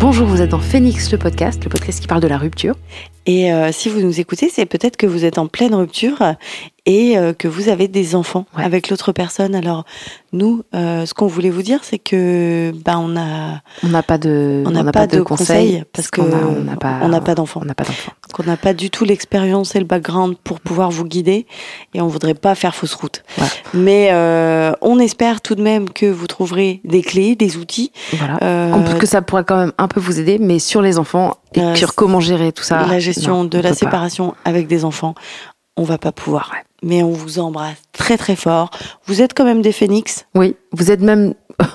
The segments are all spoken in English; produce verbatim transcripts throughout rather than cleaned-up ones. Bonjour, vous êtes dans Phoenix, le podcast, le podcast qui parle de la rupture. Et euh, si vous nous écoutez, c'est peut-être que vous êtes en pleine rupture et euh, que vous avez des enfants ouais. avec l'autre personne. Alors nous, euh, ce qu'on voulait vous dire, c'est que bah, on a on n'a pas de on n'a pas, pas de conseils, conseils parce qu'on que a, on n'a pas on n'a pas d'enfants, on n'a pas d'enfants, qu'on n'a pas du tout l'expérience et le background pour pouvoir vous guider et on voudrait pas faire fausse route. Ouais. Mais euh, on espère tout de même que vous trouverez des clés, des outils. Voilà. Euh, en plus que ça pourra quand même un peu vous aider, mais sur les enfants et euh, sur comment gérer tout ça. La gestion non, de la séparation pas. Avec des enfants, on va pas pouvoir. Ouais. Mais on vous embrasse très très fort. Vous êtes quand même des phénix. Oui, vous êtes même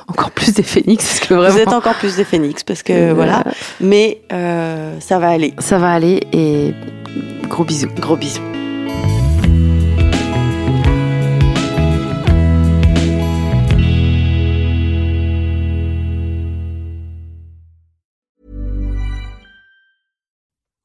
encore plus des phénix parce que vraiment. Vous êtes encore plus des phénix parce que euh... voilà. Mais euh, ça va aller. Ça va aller et gros bisous. Gros bisous.